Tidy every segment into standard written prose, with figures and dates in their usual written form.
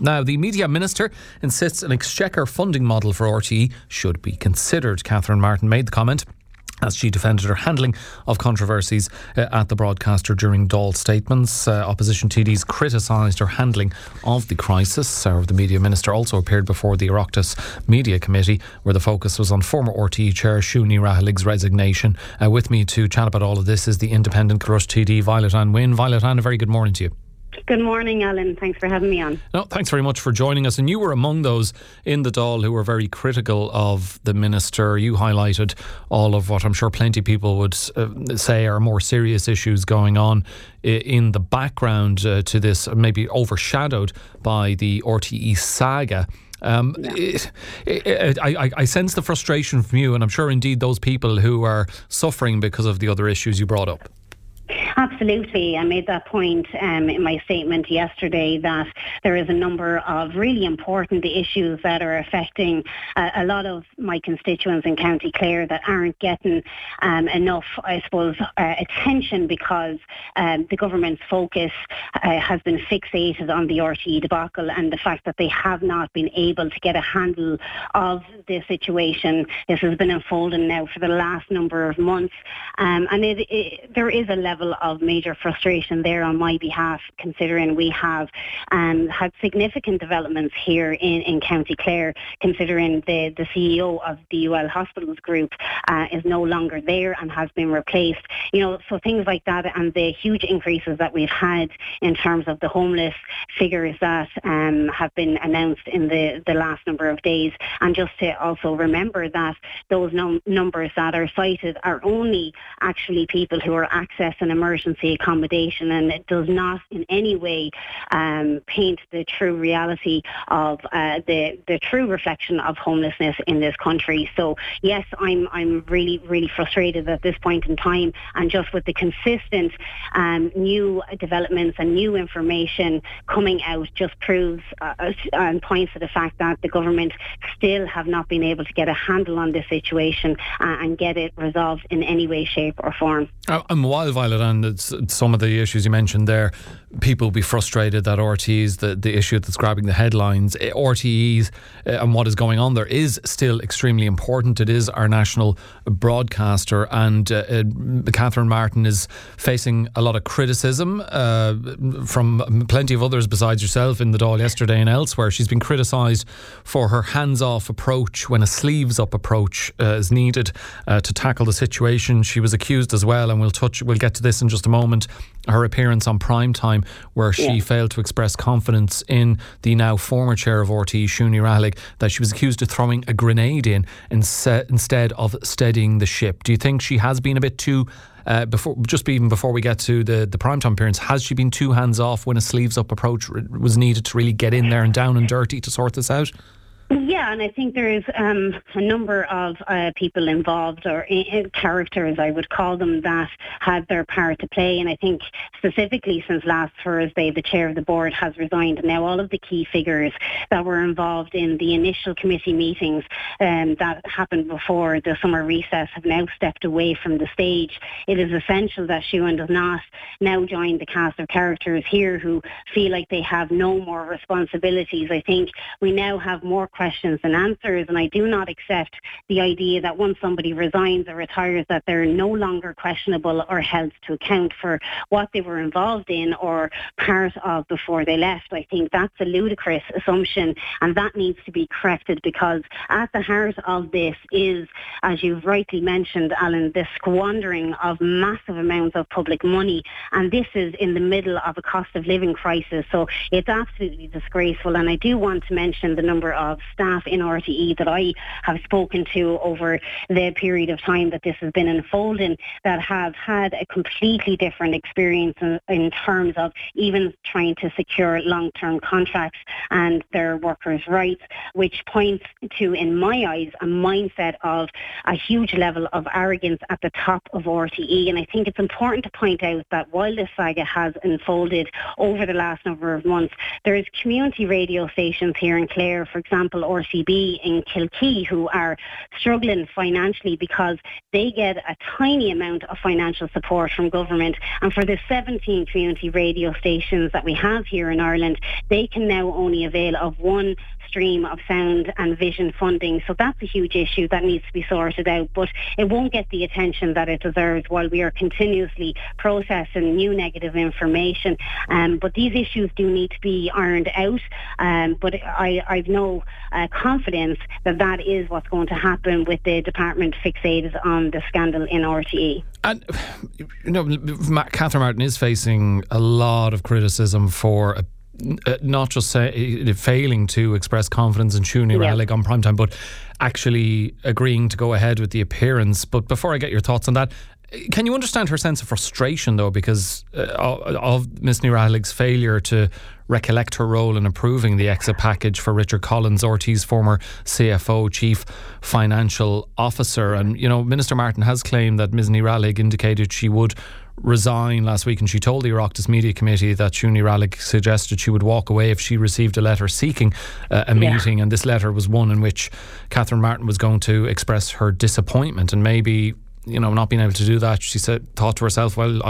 Now, the media minister insists an exchequer funding model for RTÉ should be considered. Catherine Martin made the comment as she defended her handling of controversies at the broadcaster during Dáil statements. Opposition TDs criticised her handling of the crisis. The media minister also appeared before the Oireachtas Media Committee, where the focus was on former RTÉ chair Súin Ní Raghallaig's resignation. With me to chat about all of this is the independent Kilrush TD, Violet Anne Wynne. Violet Anne, a very good morning to you. Good morning, Alan. Thanks for having me on. No, thanks very much for joining us. And you were among those in the Dáil who were very critical of the minister. You highlighted all of what I'm sure plenty of people would say are more serious issues going on in the background to this, maybe overshadowed by the RTÉ saga. I sense the frustration from you, and I'm sure indeed those people who are suffering because of the other issues you brought up. Absolutely. I made that point in my statement yesterday that there is a number of really important issues that are affecting a lot of my constituents in County Clare that aren't getting enough, I suppose, attention because the government's focus has been fixated on the RTÉ debacle, and the fact that they have not been able to get a handle of the situation. This has been unfolding now for the last number of months, and there is a level of major frustration there on my behalf, considering we have had significant developments here in County Clare, considering the CEO of the UL Hospitals Group is no longer there and has been replaced. You know, so things like that, and the huge increases that we've had in terms of the homeless figures that have been announced in the last number of days. And just to also remember that those numbers that are cited are only actually people who are accessing an emergency accommodation, and it does not in any way paint the true reality of the true reflection of homelessness in this country. So yes, I'm really, really frustrated at this point in time, and just with the consistent new developments and new information coming out just proves and points to the fact that the government still have not been able to get a handle on this situation and get it resolved in any way, shape or form. While Violet, and some of the issues you mentioned there, people be frustrated that RTÉ is the issue that's grabbing the headlines. RTÉs and what is going on there is still extremely important. It is our national broadcaster, and Catherine Martin is facing a lot of criticism from plenty of others besides yourself in the Dáil yesterday and elsewhere. She's been criticised for her hands-off approach when a sleeves-up approach is needed to tackle the situation. She was accused as well, and we'll get to this in just a moment, her appearance on Prime Time, where she failed to express confidence in the now former chair of RTÉ, Súin Ní Raghallaigh, that she was accused of throwing a grenade in instead of steadying the ship. Do you think she has been a bit too, before we get to the Prime Time appearance, has she been too hands-off when a sleeves-up approach was needed to really get in there and down and dirty to sort this out? Yeah, and I think there is a number of people involved, or characters, I would call them, that had their part to play. And I think specifically since last Thursday, the chair of the board has resigned. Now, all of the key figures that were involved in the initial committee meetings that happened before the summer recess have now stepped away from the stage. It is essential that Súin does not now join the cast of characters here who feel like they have no more responsibilities. I think we now have more questions and answers, and I do not accept the idea that once somebody resigns or retires that they're no longer questionable or held to account for what they were involved in or part of before they left. I think that's a ludicrous assumption, and that needs to be corrected, because at the heart of this is, as you've rightly mentioned, Alan, the squandering of massive amounts of public money, and this is in the middle of a cost of living crisis, so it's absolutely disgraceful. And I do want to mention the number of staff in RTÉ that I have spoken to over the period of time that this has been unfolding, that have had a completely different experience in terms of even trying to secure long-term contracts and their workers' rights, which points to, in my eyes, a mindset of a huge level of arrogance at the top of RTÉ. And I think it's important to point out that while this saga has unfolded over the last number of months, there is community radio stations here in Clare, for example, local RCB in Kilkee, who are struggling financially because they get a tiny amount of financial support from government. And for the 17 community radio stations that we have here in Ireland, they can now only avail of one stream of sound and vision funding. So that's a huge issue that needs to be sorted out, but it won't get the attention that it deserves while we are continuously processing new negative information. But these issues do need to be ironed out, but I've no confidence that that is what's going to happen with the department fixated on the scandal in RTÉ. And, you know, Catherine Martin is facing a lot of criticism for not just failing to express confidence in Súin Ní Raghallaigh on primetime, but actually agreeing to go ahead with the appearance. But before I get your thoughts on that, can you understand her sense of frustration, though, because of Ms. Ní Raghaillaigh's failure to recollect her role in approving the exit package for Richard Collins, RTÉ's former CFO, Chief Financial Officer? And, you know, Minister Martin has claimed that Ms. Ní Raghallaigh indicated she would resign last week, and she told the Oireachtas Media Committee that Súin Ní Raghallaigh suggested she would walk away if she received a letter seeking a meeting, and this letter was one in which Catherine Martin was going to express her disappointment, and maybe, you know, not being able to do that, she thought to herself, well,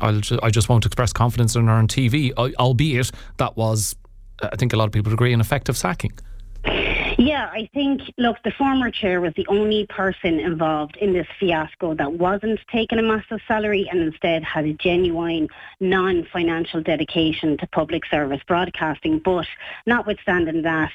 I just won't express confidence in her on TV, albeit that was, I think a lot of people agree, an effective sacking. Yeah, I think, look, the former chair was the only person involved in this fiasco that wasn't taking a massive salary and instead had a genuine non-financial dedication to public service broadcasting. But notwithstanding that,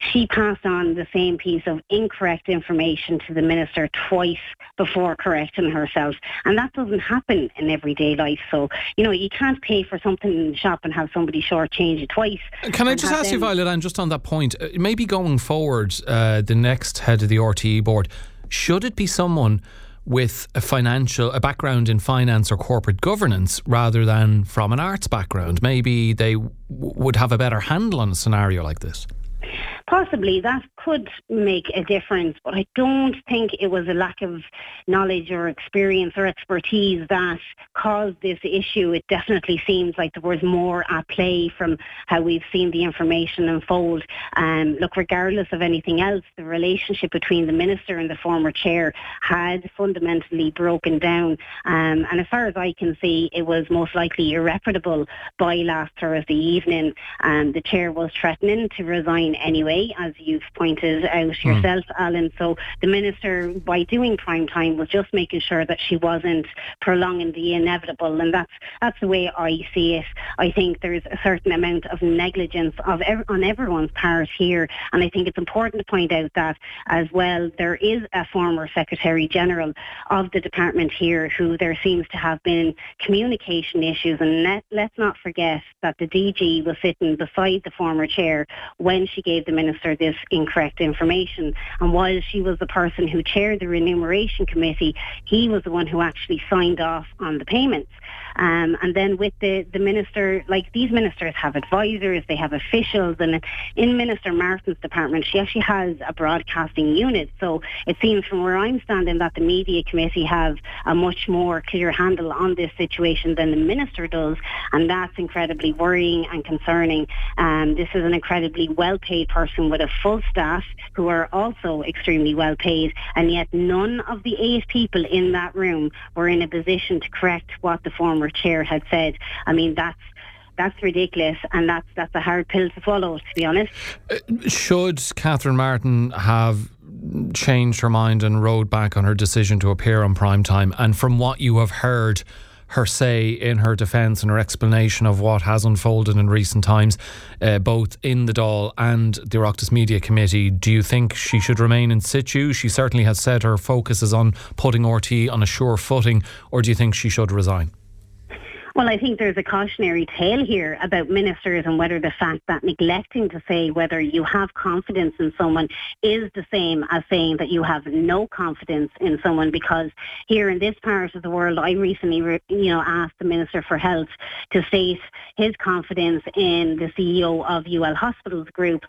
she passed on the same piece of incorrect information to the minister twice before correcting herself. And that doesn't happen in everyday life. So, you know, you can't pay for something in the shop and have somebody shortchange it twice. Can I just ask you, Violet Anne, just on that point, maybe going forward, the next head of the RTÉ board, should it be someone with a background in finance or corporate governance rather than from an arts background? Maybe they would have a better handle on a scenario like this. Possibly, that could make a difference, but I don't think it was a lack of knowledge or experience or expertise that caused this issue. It definitely seems like there was more at play from how we've seen the information unfold. Look, regardless of anything else, the relationship between the minister and the former chair had fundamentally broken down, and as far as I can see, it was most likely irreparable by last Thursday evening. The chair was threatening to resign anyway, as you've pointed out yourself, Alan. So the minister, by doing prime time, was just making sure that she wasn't prolonging the inevitable, and that's the way I see it. I think there's a certain amount of negligence on everyone's part here, and I think it's important to point out that as well. There is a former Secretary General of the department here who there seems to have been communication issues, and let's not forget that the DG was sitting beside the former chair when she gave the minister this incorrect information. And while she was the person who chaired the remuneration committee, he was the one who actually signed off on the payments. And then with the minister, like, these ministers have advisors, they have officials, and in Minister Martin's department, she actually has a broadcasting unit. So it seems from where I'm standing that the media committee have a much more clear handle on this situation than the minister does, and that's incredibly worrying and concerning. This is an incredibly well-paid person with a full staff who are also extremely well paid, and yet none of the 8 people in that room were in a position to correct what the former chair had said. I mean, that's ridiculous, and that's a hard pill to swallow, to be honest. Should Catherine Martin have changed her mind and rode back on her decision to appear on prime time? And from what you have heard her say in her defence and her explanation of what has unfolded in recent times, both in the Dáil and the Oireachtas Media Committee, do you think she should remain in situ? She certainly has said her focus is on putting RTÉ on a sure footing, or do you think she should resign? Well, I think there's a cautionary tale here about ministers and whether the fact that neglecting to say whether you have confidence in someone is the same as saying that you have no confidence in someone, because here in this part of the world, I recently asked the Minister for Health to state his confidence in the CEO of UL Hospitals Group,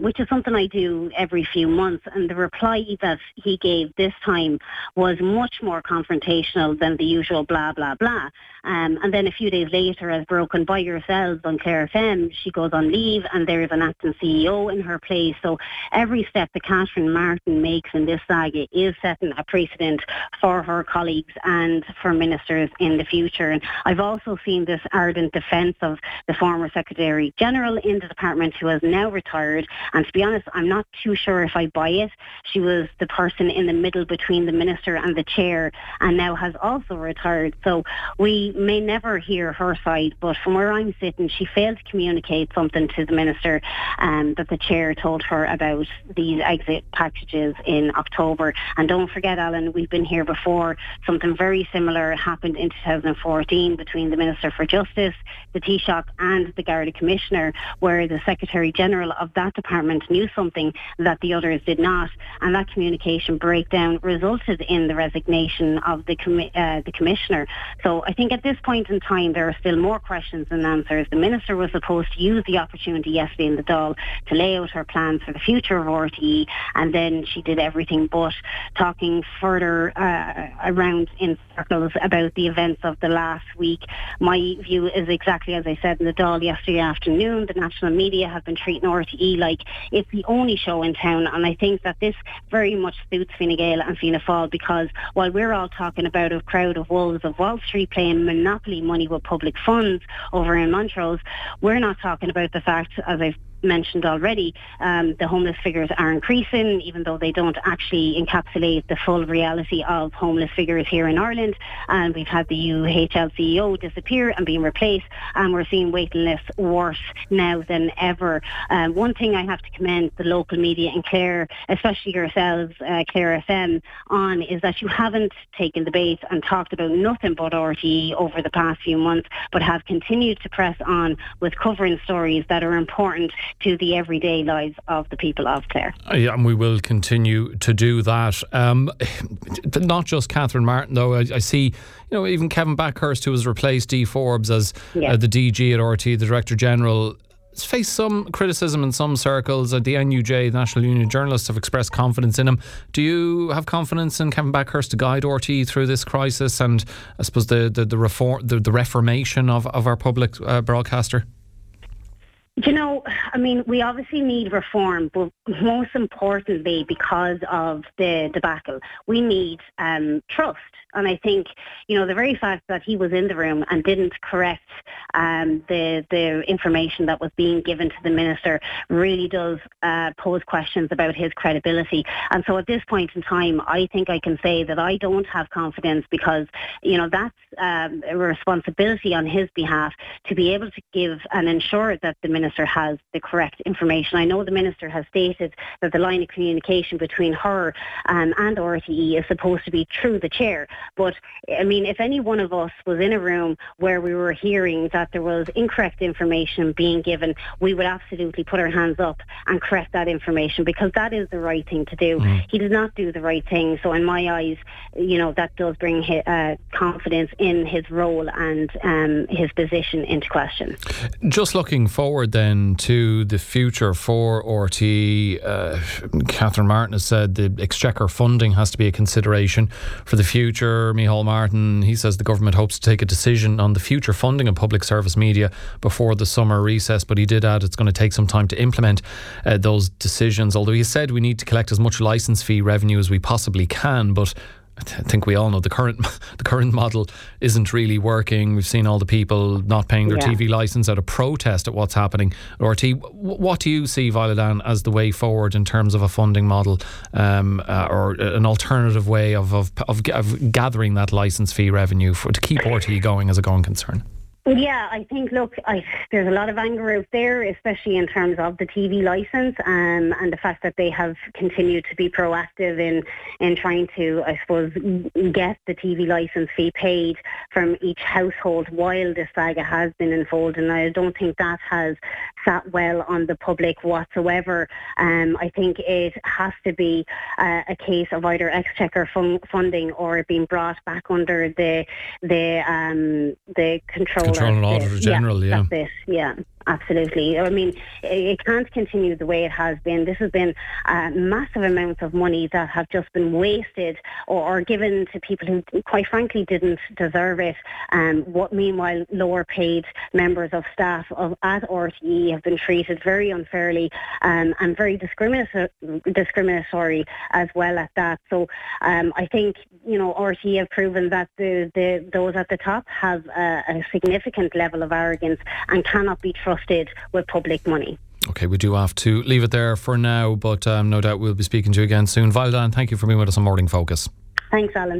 which is something I do every few months, and the reply that he gave this time was much more confrontational than the usual blah, blah, blah. And then then a few days later, as broken by yourselves on Clare FM, she goes on leave and there is an acting CEO in her place. So every step that Catherine Martin makes in this saga is setting a precedent for her colleagues and for ministers in the future. And I've also seen this ardent defence of the former Secretary General in the department, who has now retired, and to be honest, I'm not too sure if I buy it. She was the person in the middle between the minister and the chair, and now has also retired, so we may never hear her side. But from where I'm sitting, she failed to communicate something to the minister that the chair told her about these exit packages in October. And don't forget, Alan, we've been here before. Something very similar happened in 2014 between the Minister for Justice, the Taoiseach and the Garda Commissioner, where the Secretary General of that department knew something that the others did not, and that communication breakdown resulted in the resignation of the Commissioner. So I think at this point in time there are still more questions than answers. The Minister was supposed to use the opportunity yesterday in the Dáil to lay out her plans for the future of RTÉ, and then she did everything but talking further around in circles about the events of the last week. My view is exactly as I said in the Dáil yesterday afternoon. The national media have been treating RTÉ like it's the only show in town, and I think that this very much suits Fine Gael and Fianna Fáil, because while we're all talking about a crowd of wolves of Wall Street playing monopoly money with public funds over in Montrose, we're not talking about the fact, as I've mentioned already, the homeless figures are increasing, even though they don't actually encapsulate the full reality of homeless figures here in Ireland. And we've had the UHL CEO disappear and being replaced, and we're seeing waiting lists worse now than ever. One thing I have to commend the local media in Clare, especially yourselves, Clare FM, on is that you haven't taken the bait and talked about nothing but RTÉ over the past few months, but have continued to press on with covering stories that are important to the everyday lives of the people of Clare. Yeah, and we will continue to do that. Not just Catherine Martin, though. I see, even Kevin Backhurst, who has replaced Dee Forbes as the DG at RTÉ, the Director General, has faced some criticism in some circles. At the NUJ, the National Union of Journalists, have expressed confidence in him. Do you have confidence in Kevin Backhurst to guide RTÉ through this crisis and, I suppose, the reformation of our public broadcaster? We obviously need reform, but most importantly, because of the debacle, we need trust. And I think, the very fact that he was in the room and didn't correct the information that was being given to the minister really does pose questions about his credibility. And so at this point in time, I think I can say that I don't have confidence, because, that's a responsibility on his behalf to be able to give and ensure that the minister has the correct information. I know the minister has stated that the line of communication between her and RTÉ is supposed to be through the chair. But, if any one of us was in a room where we were hearing that there was incorrect information being given, we would absolutely put our hands up and correct that information, because that is the right thing to do. Mm. He did not do the right thing. So in my eyes, that does bring confidence in his role and his position into question. Just looking forward then to the future for RTÉ, Catherine Martin has said the exchequer funding has to be a consideration for the future. Micheál Martin, he says the government hopes to take a decision on the future funding of public service media before the summer recess, but he did add it's going to take some time to implement those decisions, although he said we need to collect as much licence fee revenue as we possibly can. But I think we all know the current model isn't really working. We've seen all the people not paying their TV licence out of protest at what's happening at RTÉ. What do you see, Violet Anne, as the way forward in terms of a funding model or an alternative way of gathering that licence fee revenue to keep RTÉ going as a going concern? Yeah, I think, there's a lot of anger out there, especially in terms of the TV licence and the fact that they have continued to be proactive in trying to, I suppose, get the TV licence fee paid from each household while this saga has been unfolding. And I don't think that has sat well on the public whatsoever. I think it has to be a case of either exchequer funding or being brought back under the control. Auditor General, That's it. Absolutely. I mean, it can't continue the way it has been. This has been massive amounts of money that have just been wasted or given to people who, quite frankly, didn't deserve it. What meanwhile, lower paid members of staff at RTÉ have been treated very unfairly and very discriminatory as well at that. So I think, RTÉ have proven that those at the top have a significant level of arrogance and cannot be trusted with public money. Okay, we do have to leave it there for now, but no doubt we'll be speaking to you again soon. Violet Anne, thank you for being with us on Morning Focus. Thanks, Alan.